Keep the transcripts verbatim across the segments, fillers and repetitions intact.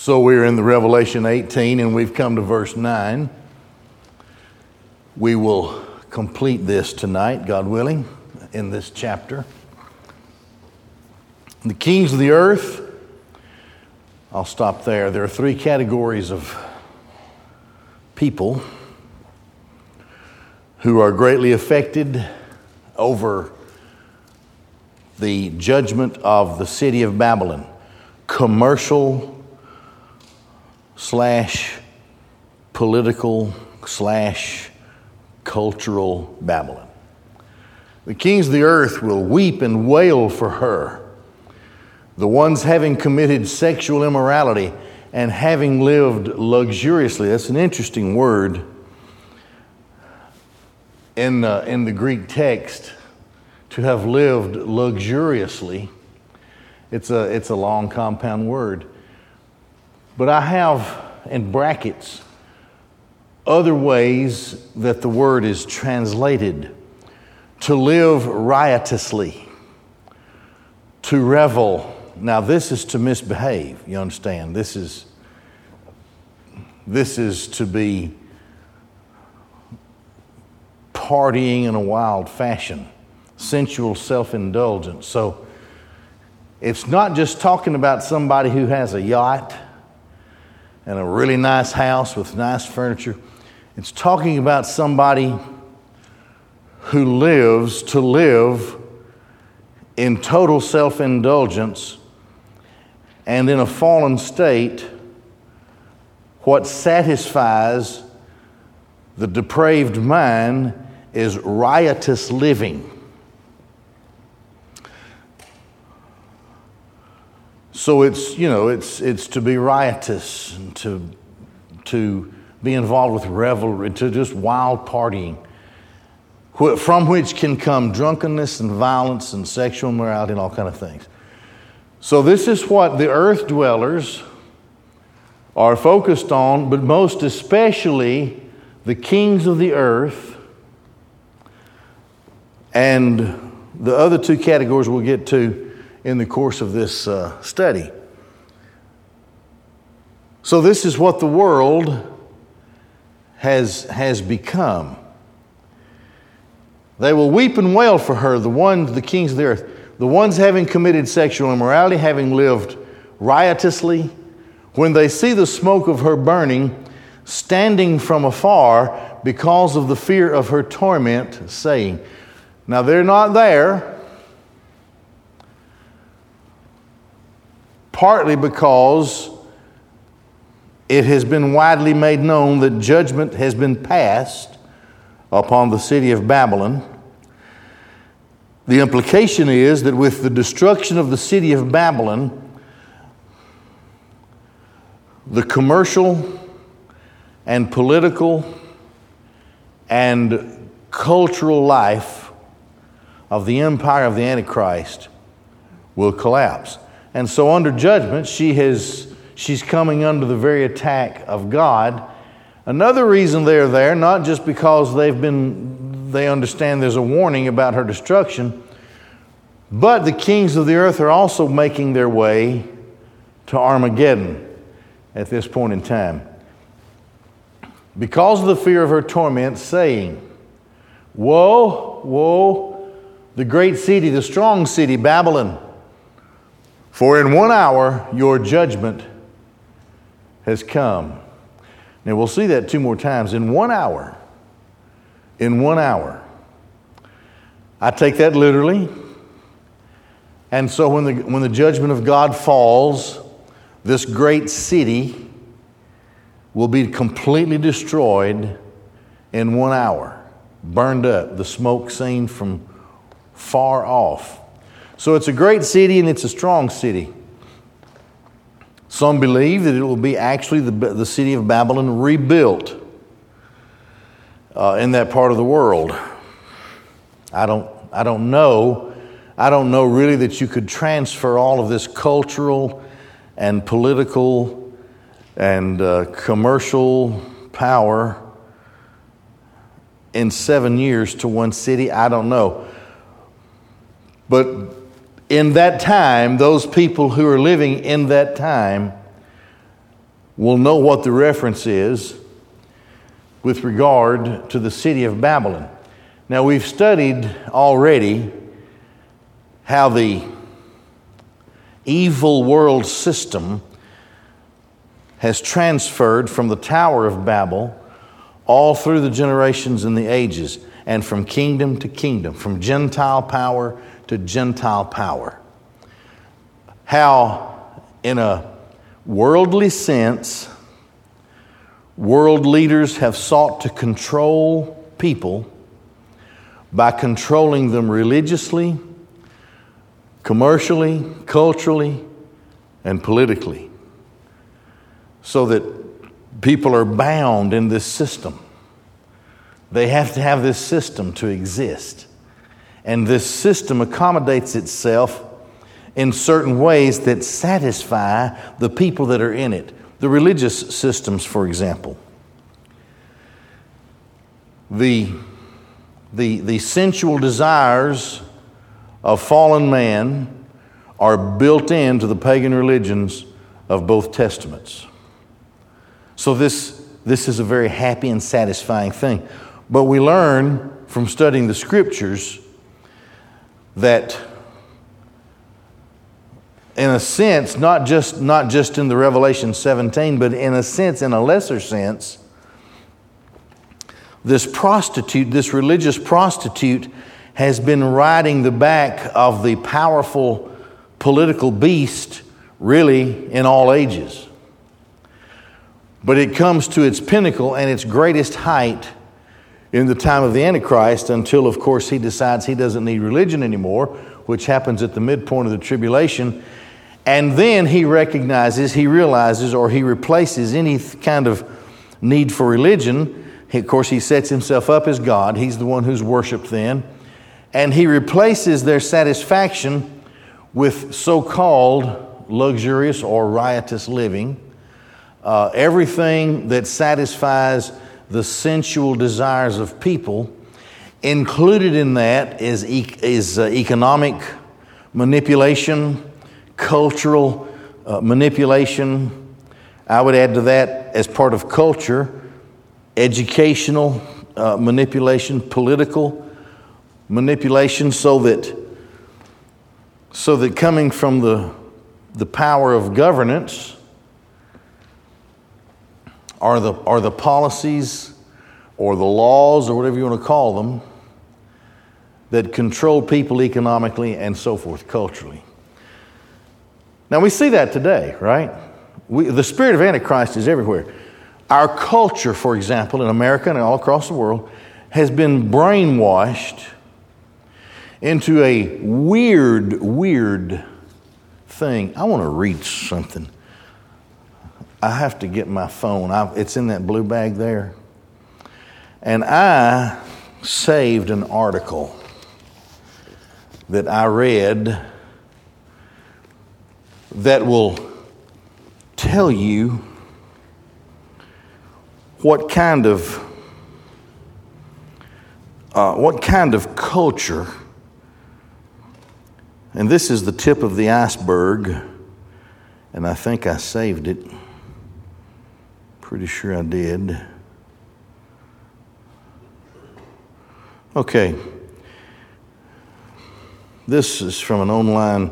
So we're in the Revelation eighteen, and we've come to verse nine. We will complete this tonight, God willing, in this chapter. The kings of the earth, I'll stop there. There are three categories of people who are greatly affected over the judgment of the city of Babylon. Commercial slash political slash cultural Babylon. The kings of the earth will weep and wail for her. The ones having committed sexual immorality and having lived luxuriously. That's an interesting word in the, in the Greek text, to have lived luxuriously. It's a, it's a long compound word. But I have in brackets other ways that the word is translated. To live riotously, to revel. Now, this is to misbehave, you understand. This is this is to be partying in a wild fashion, sensual self-indulgence. So it's not just talking about somebody who has a yacht and a really nice house with nice furniture. It's talking about somebody who lives to live in total self-indulgence, and in a fallen state, what satisfies the depraved mind is riotous living. So it's, you know, it's it's to be riotous, and to to be involved with revelry, to just wild partying, from which can come drunkenness and violence and sexual immorality and all kind of things. So this is what the earth dwellers are focused on, but most especially the kings of the earth, and the other two categories we'll get to in the course of this uh, study. So this is what the world has has become. They will weep and wail for her, the ones, the kings of the earth, the ones having committed sexual immorality, having lived riotously. When they see the smoke of her burning, standing from afar because of the fear of her torment, saying, now they're not there, partly because it has been widely made known that judgment has been passed upon the city of Babylon. The implication is that with the destruction of the city of Babylon, the commercial and political and cultural life of the empire of the Antichrist will collapse. And so under judgment, she has she's coming under the very attack of God. Another reason they're there, not just because they've been, they understand there's a warning about her destruction, but the kings of the earth are also making their way to Armageddon at this point in time. Because of the fear of her torment, saying, woe, woe, the great city, the strong city, Babylon, for in one hour your judgment has come. Now, we'll see that two more times. In one hour, in one hour. I take that literally. And so when the when the judgment of God falls, this great city will be completely destroyed in one hour, burned up, the smoke seen from far off. So it's a great city and it's a strong city. Some believe that it will be actually the, the city of Babylon rebuilt uh, in that part of the world. I don't, I don't know. I don't know really that you could transfer all of this cultural and political and uh, commercial power in seven years to one city. I don't know. But in that time, those people who are living in that time will know what the reference is with regard to the city of Babylon. Now, we've studied already how the evil world system has transferred from the Tower of Babel all through the generations and the ages, and from kingdom to kingdom, from Gentile power to Gentile power. How, in a worldly sense, world leaders have sought to control people by controlling them religiously, commercially, culturally, and politically, so that people are bound in this system. They have to have this system to exist. And this system accommodates itself in certain ways that satisfy the people that are in it. The religious systems, for example. The, the, the sensual desires of fallen man are built into the pagan religions of both testaments. So this, this is a very happy and satisfying thing. But we learn from studying the Scriptures that, in a sense, not just not just in the Revelation seventeen, but in a sense, in a lesser sense, this prostitute, this religious prostitute, has been riding the back of the powerful political beast, really, in all ages. But it comes to its pinnacle and its greatest height in the time of the Antichrist, until, of course, he decides he doesn't need religion anymore, which happens at the midpoint of the tribulation. And then he recognizes, he realizes, or he replaces any kind of need for religion. He, of course, he sets himself up as God. He's the one who's worshiped then. And he replaces their satisfaction with so-called luxurious or riotous living. Uh, everything that satisfies the sensual desires of people, included in that is, e- is uh, economic manipulation, cultural uh, manipulation. I would add to that, as part of culture, educational uh, manipulation, political manipulation, so that so that coming from the the power of governance are the are the policies or the laws or whatever you want to call them that control people economically and so forth, culturally. Now we see that today, right? We, the spirit of Antichrist is everywhere. Our culture, for example, in America and all across the world, has been brainwashed into a weird, weird thing. I want to read something. I have to get my phone. I, it's in that blue bag there. And I saved an article that I read that will tell you what kind of uh, what kind of culture. And this is the tip of the iceberg, and I think I saved it. Pretty sure I did. Okay. This is from an online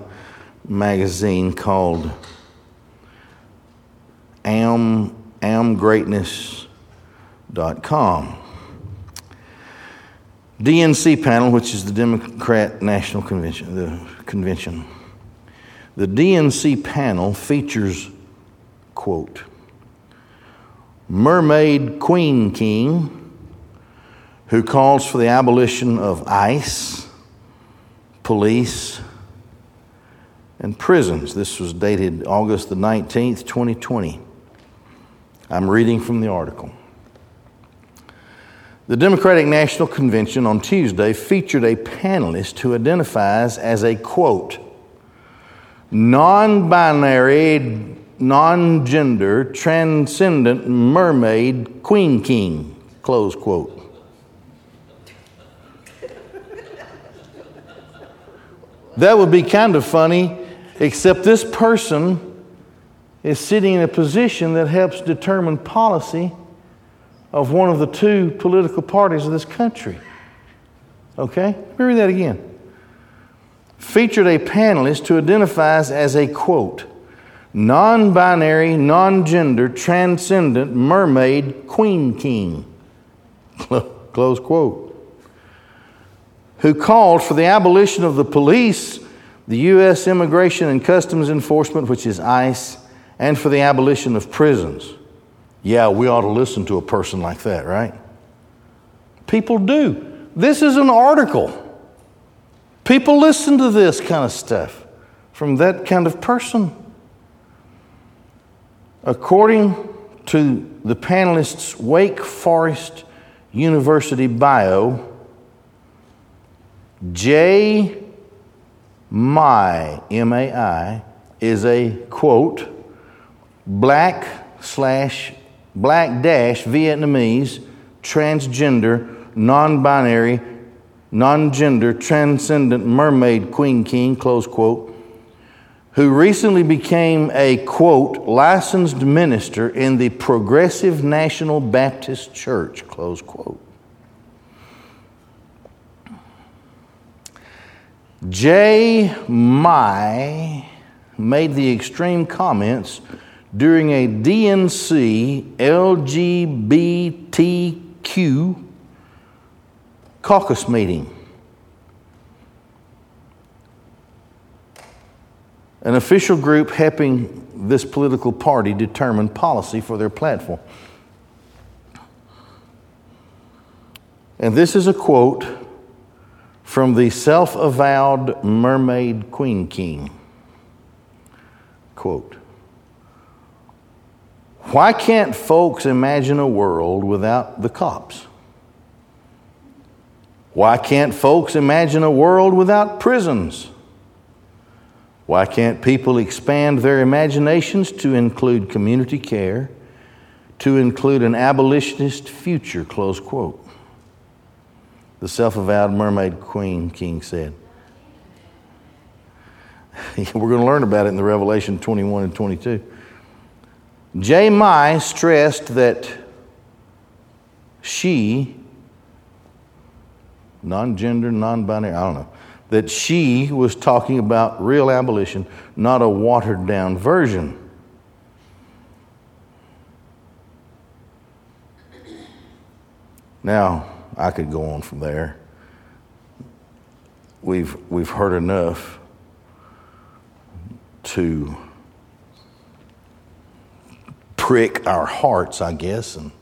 magazine called Am, am greatness dot com. D N C panel, which is the Democrat National Convention, the convention. The D N C panel features, quote, Mermaid Queen King, who calls for the abolition of ICE, police, and prisons. This was dated August the nineteenth, twenty twenty. I'm reading from the article. The Democratic National Convention on Tuesday featured a panelist who identifies as a, quote, non-binary, non-gender, transcendent mermaid queen king, close quote. That would be kind of funny, except this person is sitting in a position that helps determine policy of one of the two political parties of this country. Okay? Let me read that again. Featured a panelist who identifies as a, quote, non-binary, non-gender, transcendent, mermaid, queen king, close quote, who called for the abolition of the police, the U S Immigration and Customs Enforcement, which is ICE, and for the abolition of prisons. Yeah, we ought to listen to a person like that, right? People do. This is an article. People listen to this kind of stuff from that kind of person. According to the panelists' Wake Forest University bio, J. Mai, M A I, is a, quote, black slash, black dash Vietnamese, transgender, non-binary, non-gender, transcendent mermaid queen king, close quote, who recently became a, quote, licensed minister in the Progressive National Baptist Church, close quote. J. Mai made the extreme comments during a D N C L G B T Q caucus meeting. An official group helping this political party determine policy for their platform. And this is a quote from the self-avowed mermaid queen king. Quote, why can't folks imagine a world without the cops? Why can't folks imagine a world without prisons? Why can't people expand their imaginations to include community care, to include an abolitionist future, close quote? The self-avowed mermaid queen king said. We're going to learn about it in the Revelation twenty-one and twenty-two. J. Mai stressed that she, non-gender, non-binary, I don't know, that she was talking about real abolition, not a watered-down version. Now, I could go on from there. We've we've heard enough to prick our hearts, I guess. And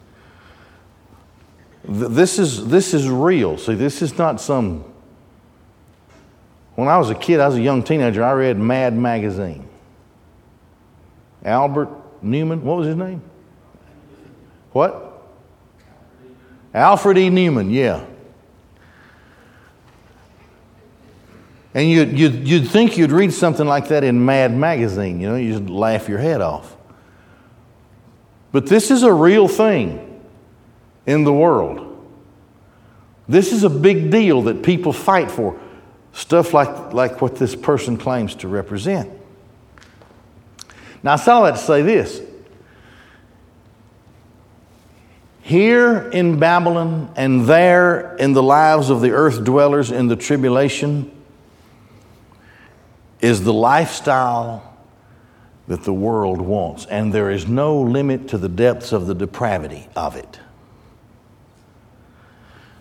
th- this is this is real. See, this is not some. When I was a kid, I was a young teenager. I read Mad Magazine. Albert Newman. What was his name? What? Alfred E. Newman, yeah. And you'd, you'd, you'd think you'd read something like that in Mad Magazine, you know, you just laugh your head off. But this is a real thing in the world. This is a big deal that people fight for, stuff like, like what this person claims to represent. Now, I saw that to say this. Here in Babylon and there in the lives of the earth dwellers in the tribulation is the lifestyle that the world wants. And there is no limit to the depths of the depravity of it.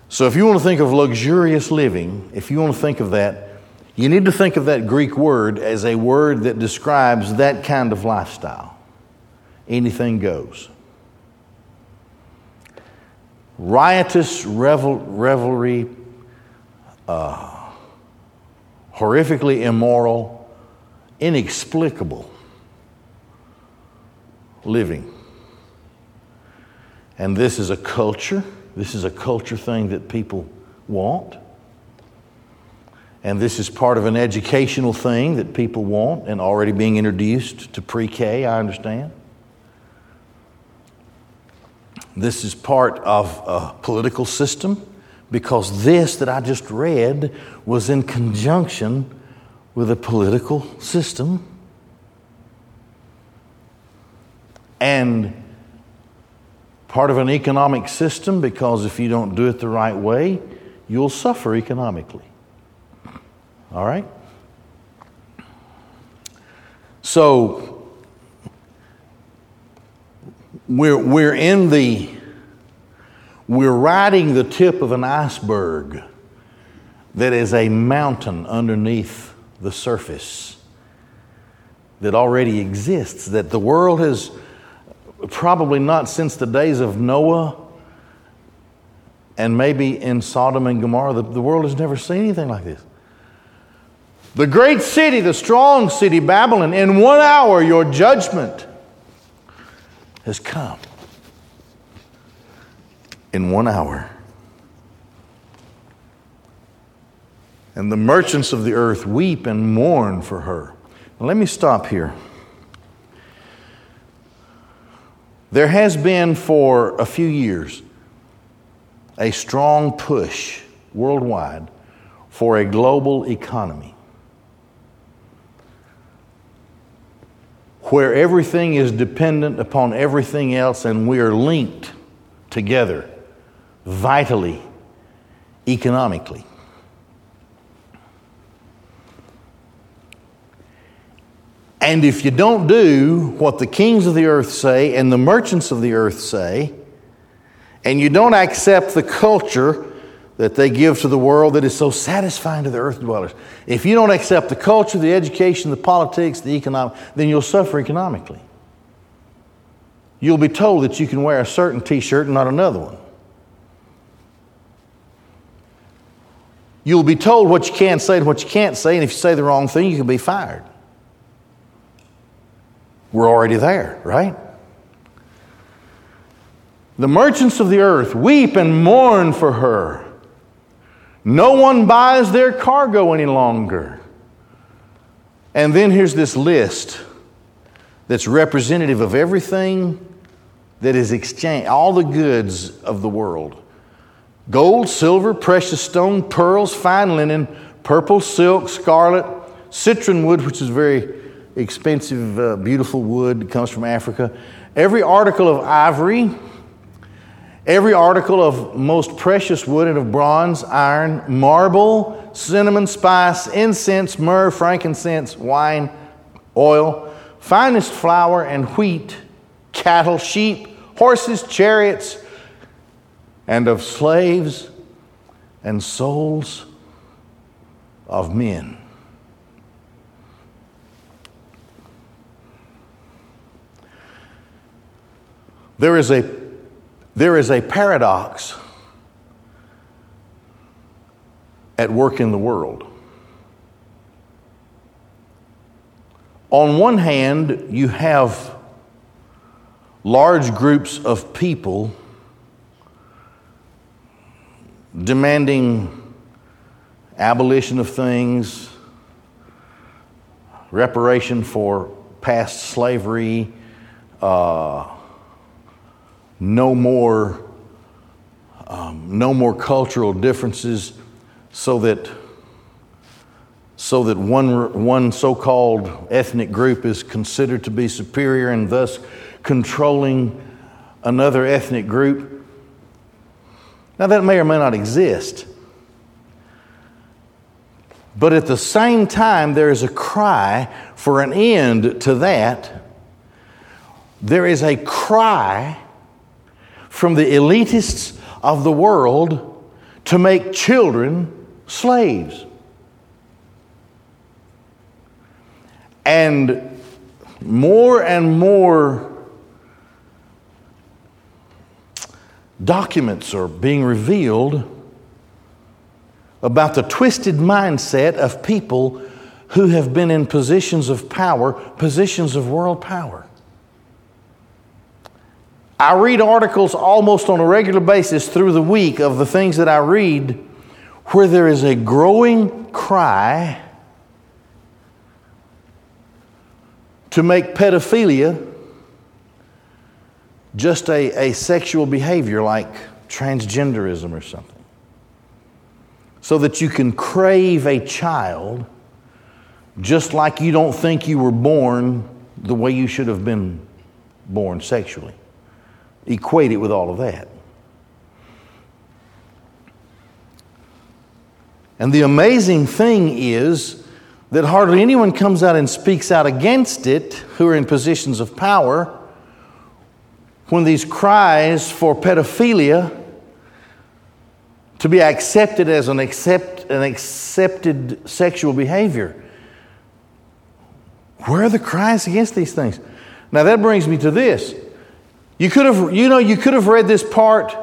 So if you want to think of luxurious living, if you want to think of that, you need to think of that Greek word as a word that describes that kind of lifestyle. Anything goes. Riotous revel, revelry, uh, horrifically immoral, inexplicable living. And this is a culture. This is a culture thing that people want. And this is part of an educational thing that people want and already being introduced to pre-K, I understand. This is part of a political system because this that I just read was in conjunction with a political system and part of an economic system, because if you don't do it the right way, you'll suffer economically. All right? So, we're we're in the, we're riding the tip of an iceberg that is a mountain underneath the surface that already exists, that the world has probably not since the days of Noah and maybe in Sodom and Gomorrah, the, the world has never seen anything like this. The great city, the strong city, Babylon, in one hour your judgment has come. In one hour. And the merchants of the earth weep and mourn for her. Now, let me stop here. There has been for a few years a strong push worldwide for a global economy, where everything is dependent upon everything else and we are linked together vitally, economically. And if you don't do what the kings of the earth say and the merchants of the earth say, and you don't accept the culture that they give to the world that is so satisfying to the earth dwellers, if you don't accept the culture, the education, the politics, the economic, then you'll suffer economically. You'll be told that you can wear a certain t-shirt and not another one. You'll be told what you can say and what you can't say, and if you say the wrong thing, you can be fired. We're already there, right? The merchants of the earth weep and mourn for her. No one buys their cargo any longer. And then here's this list that's representative of everything that is exchanged, all the goods of the world. Gold, silver, precious stone, pearls, fine linen, purple, silk, scarlet, citron wood, which is very expensive, uh, beautiful wood, comes from Africa. Every article of ivory, every article of most precious wood and of bronze, iron, marble, cinnamon, spice, incense, myrrh, frankincense, wine, oil, finest flour and wheat, cattle, sheep, horses, chariots, and of slaves and souls of men. There is a There is a paradox at work in the world. On one hand, you have large groups of people demanding abolition of things, reparation for past slavery, uh, No more, um, no more cultural differences, so that, so that one one so-called ethnic group is considered to be superior and thus controlling another ethnic group. Now that may or may not exist, but at the same time there is a cry for an end to that. There is a cry from the elitists of the world to make children slaves. And more and more documents are being revealed about the twisted mindset of people who have been in positions of power, positions of world power. I read articles almost on a regular basis through the week of the things that I read where there is a growing cry to make pedophilia just a, a sexual behavior like transgenderism or something, so that you can crave a child just like you don't think you were born the way you should have been born sexually. Equate it with all of that. And the amazing thing is that hardly anyone comes out and speaks out against it who are in positions of power when these cries for pedophilia to be accepted as an accept an accepted sexual behavior. Where are the cries against these things? Now that brings me to this. You could have, you know, you could have read this part.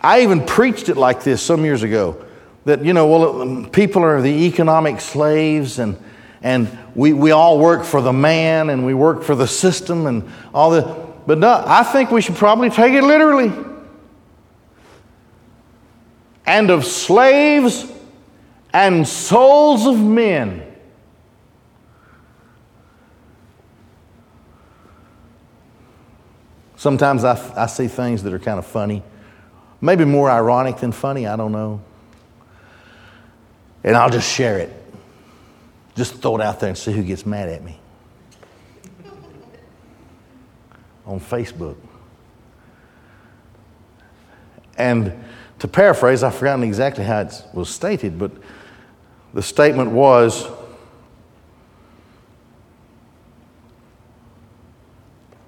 I even preached it like this some years ago. That, you know, well, people are the economic slaves, and and we, we all work for the man, and we work for the system, and all the. But no, I think we should probably take it literally. And of slaves and souls of men. Sometimes I, I see things that are kind of funny, maybe more ironic than funny, I don't know. And I'll just share it. Just throw it out there and see who gets mad at me. On Facebook. And to paraphrase, I've forgotten exactly how it was stated, but the statement was,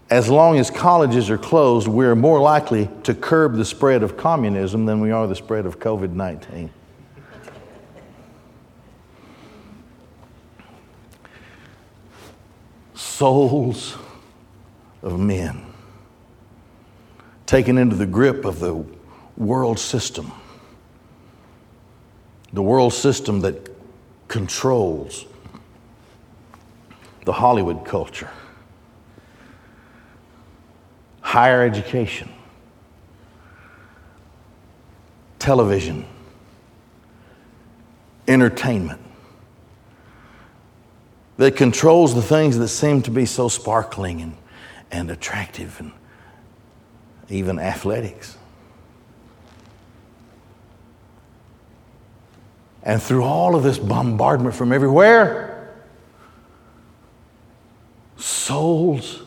as long as colleges are closed, we're more likely to curb the spread of communism than we are the spread of covid nineteen. Souls of men taken into the grip of the world system, the world system that controls the Hollywood culture, higher education, television, entertainment, that controls the things that seem to be so sparkling and, and attractive, and even athletics. And through all of this bombardment from everywhere, souls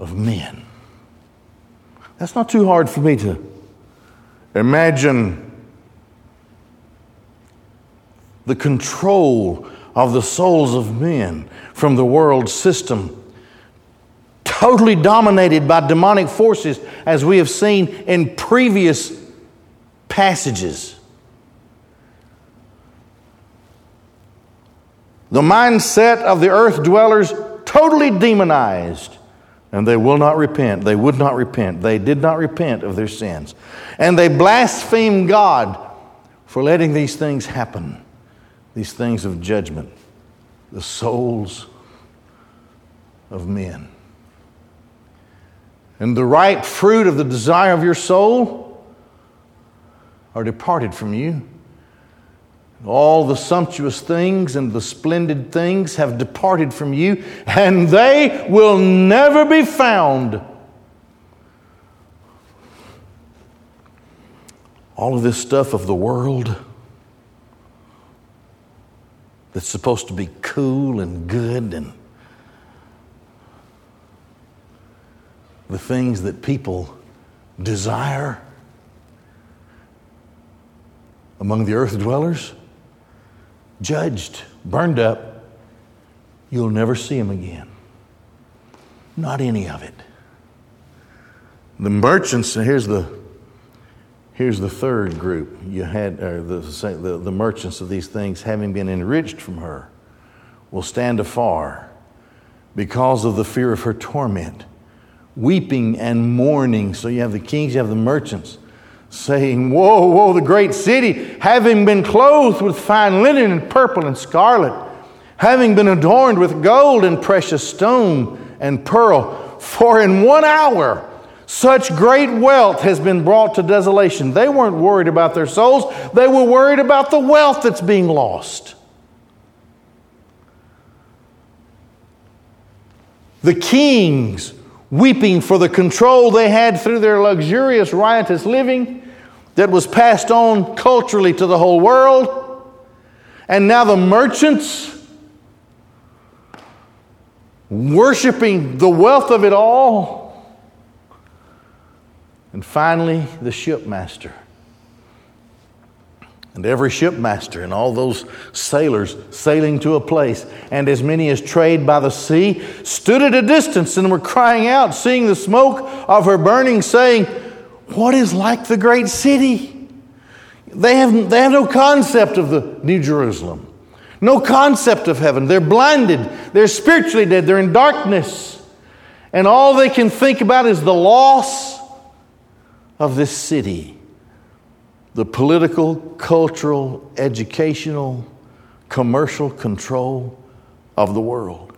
of men. That's not too hard for me to imagine the control of the souls of men from the world system, totally dominated by demonic forces, as we have seen in previous passages. The mindset of the earth dwellers totally demonized, and they will not repent. They would not repent. They did not repent of their sins. And they blaspheme God for letting these things happen. These things of judgment, the souls of men. And the ripe fruit of the desire of your soul are departed from you. All the sumptuous things and the splendid things have departed from you, and they will never be found. All of this stuff of the world that's supposed to be cool and good, and the things that people desire among the earth dwellers, judged, burned up. You'll never see them again. Not any of it. The merchants, here's the Here's the third group. You had uh, the, the, the merchants of these things, having been enriched from her, will stand afar because of the fear of her torment, weeping and mourning. So you have the kings, you have the merchants saying, woe, woe, the great city, having been clothed with fine linen and purple and scarlet, having been adorned with gold and precious stone and pearl, for in one hour such great wealth has been brought to desolation. They weren't worried about their souls. They were worried about the wealth that's being lost. The kings weeping for the control they had through their luxurious, riotous living that was passed on culturally to the whole world. And now the merchants worshiping the wealth of it all. And finally, the shipmaster. And every shipmaster and all those sailors sailing to a place, and as many as trade by the sea, stood at a distance and were crying out, seeing the smoke of her burning, saying, "What is like the great city?" They have, they have no concept of the New Jerusalem, no concept of heaven. They're blinded. They're spiritually dead. They're in darkness. And all they can think about is the loss of this city. The political, cultural, educational, commercial control of the world.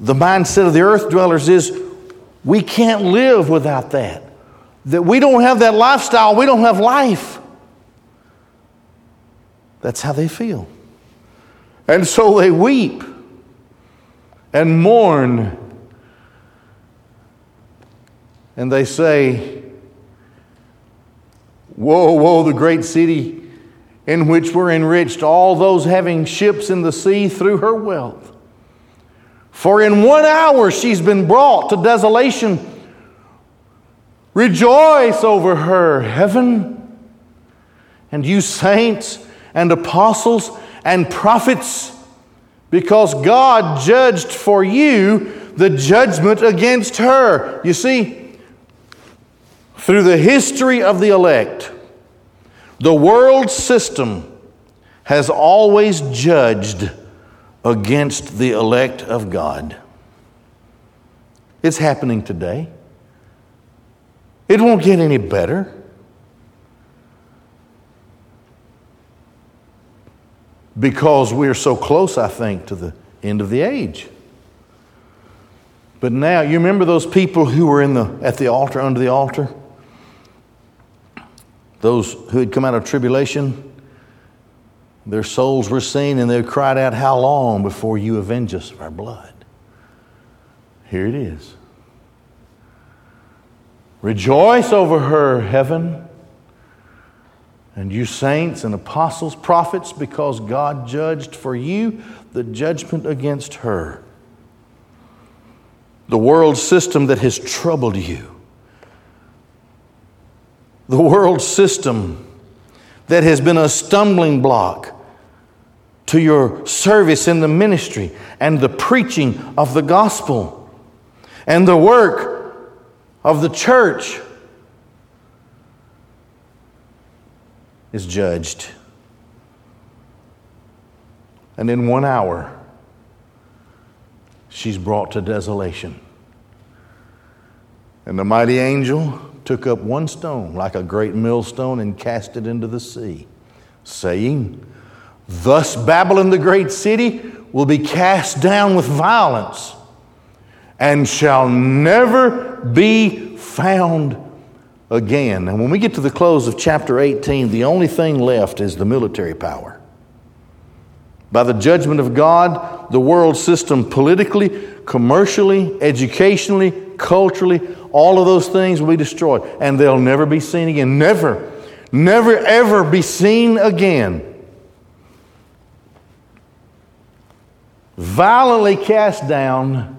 The mindset of the earth dwellers is we can't live without that. That we don't have that lifestyle, we don't have life. That's how they feel. And so they weep and mourn. And they say, "Woe, woe, the great city in which were enriched all those having ships in the sea through her wealth. For in one hour she's been brought to desolation. Rejoice over her, heaven, and you saints and apostles and prophets, because God judged for you the judgment against her." You see, through the history of the elect, the world system has always judged against the elect of God. It's happening today. It won't get any better. Because we're so close, I think, to the end of the age. But now, you remember those people who were in the at the altar, under the altar? Those who had come out of tribulation, their souls were seen and they cried out, "How long before you avenge us of our blood?" Here it is. Rejoice over her, heaven, and you saints and apostles, prophets, because God judged for you the judgment against her. The world system that has troubled you. The world system that has been a stumbling block to your service in the ministry and the preaching of the gospel and the work of the church is judged. And in one hour, she's brought to desolation. And the mighty angel took up one stone like a great millstone and cast it into the sea, saying, "Thus Babylon the great city will be cast down with violence and shall never be found again." And when we get to the close of chapter eighteen, the only thing left is the military power. By the judgment of God, the world system politically, commercially, educationally, culturally, all of those things will be destroyed, and they'll never be seen again. Never, never, ever be seen again. Violently cast down,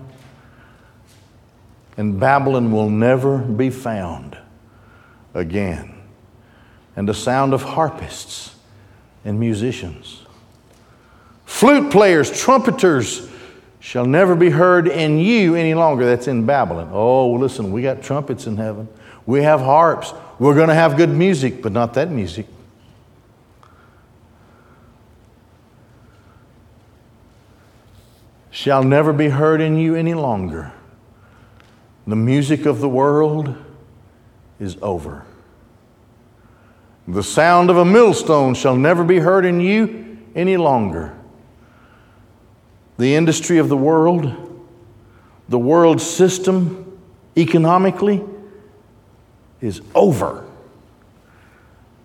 and Babylon will never be found again. And the sound of harpists and musicians, flute players, trumpeters, shall never be heard in you any longer. That's in Babylon. Oh, listen, we got trumpets in heaven. We have harps. We're going to have good music, but not that music. Shall never be heard in you any longer. The music of the world is over. The sound of a millstone shall never be heard in you any longer. The industry of the world, the world system economically is over.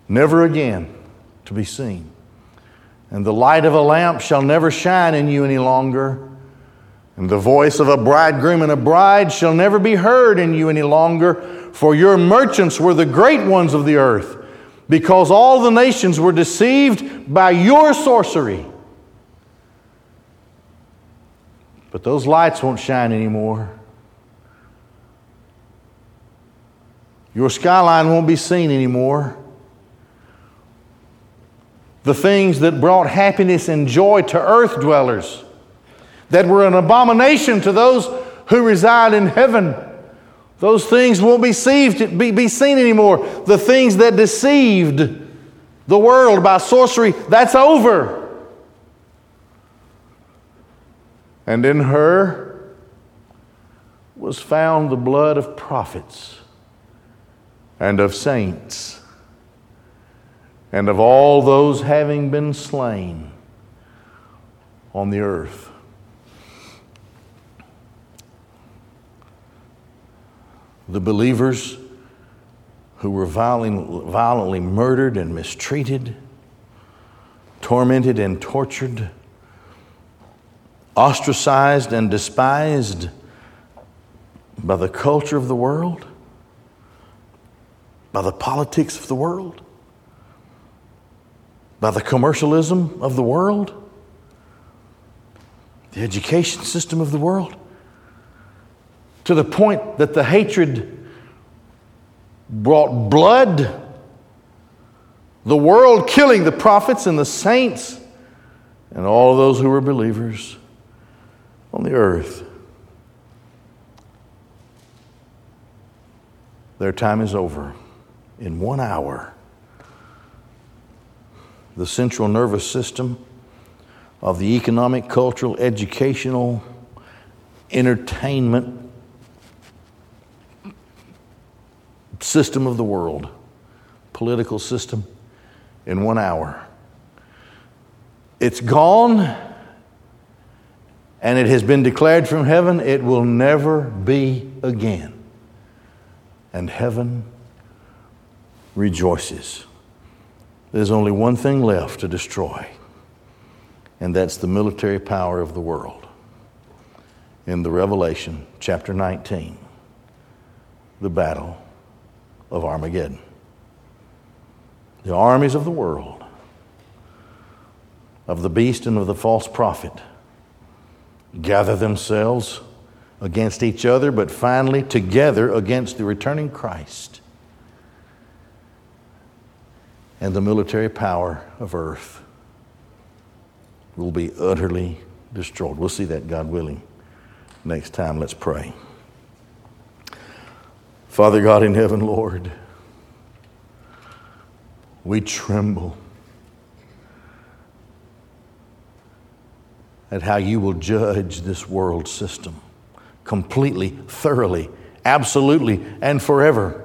Never again to be seen. And the light of a lamp shall never shine in you any longer. And the voice of a bridegroom and a bride shall never be heard in you any longer. For your merchants were the great ones of the earth, because all the nations were deceived by your sorcery. But those lights won't shine anymore. Your skyline won't be seen anymore. The things that brought happiness and joy to earth dwellers, that were an abomination to those who reside in heaven, those things won't be seen anymore. The things that deceived the world by sorcery, that's over. And in her was found the blood of prophets and of saints, and of all those having been slain on the earth. The believers who were violent, violently murdered and mistreated, tormented and tortured, ostracized and despised by the culture of the world, by the politics of the world, by the commercialism of the world, the education system of the world, to the point that the hatred brought blood, the world killing the prophets and the saints and all those who were believers on the earth. Their time is over. In one hour, the central nervous system of the economic, cultural, educational, entertainment system of the world, political system, in one hour. It's gone, and it has been declared from heaven, it will never be again. And heaven rejoices. There's only one thing left to destroy, and that's the military power of the world. In the Revelation chapter nineteen, the battle of Armageddon. The armies of the world, of the beast and of the false prophet, gather themselves against each other, but finally together against the returning Christ and the military power of earth will be utterly destroyed. We'll see that, God willing, next time. Let's pray. Father God in heaven, Lord, we tremble at how you will judge this world system completely, thoroughly, absolutely, and forever.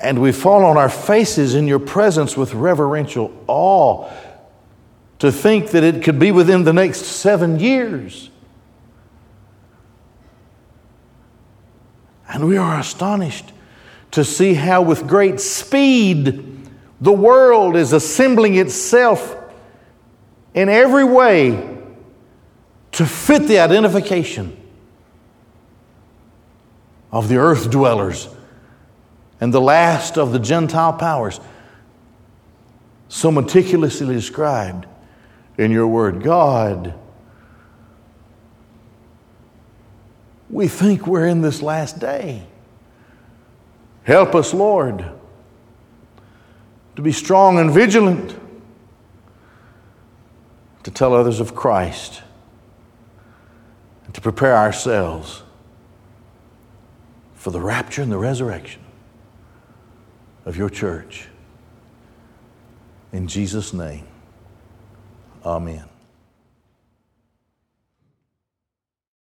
And we fall on our faces in your presence with reverential awe to think that it could be within the next seven years. And we are astonished to see how with great speed the world is assembling itself in every way to fit the identification of the earth dwellers and the last of the Gentile powers, so meticulously described in your word. God, we think we're in this last day. Help us, Lord, to be strong and vigilant, to tell others of Christ, and to prepare ourselves for the rapture and the resurrection of your church. In Jesus' name, amen.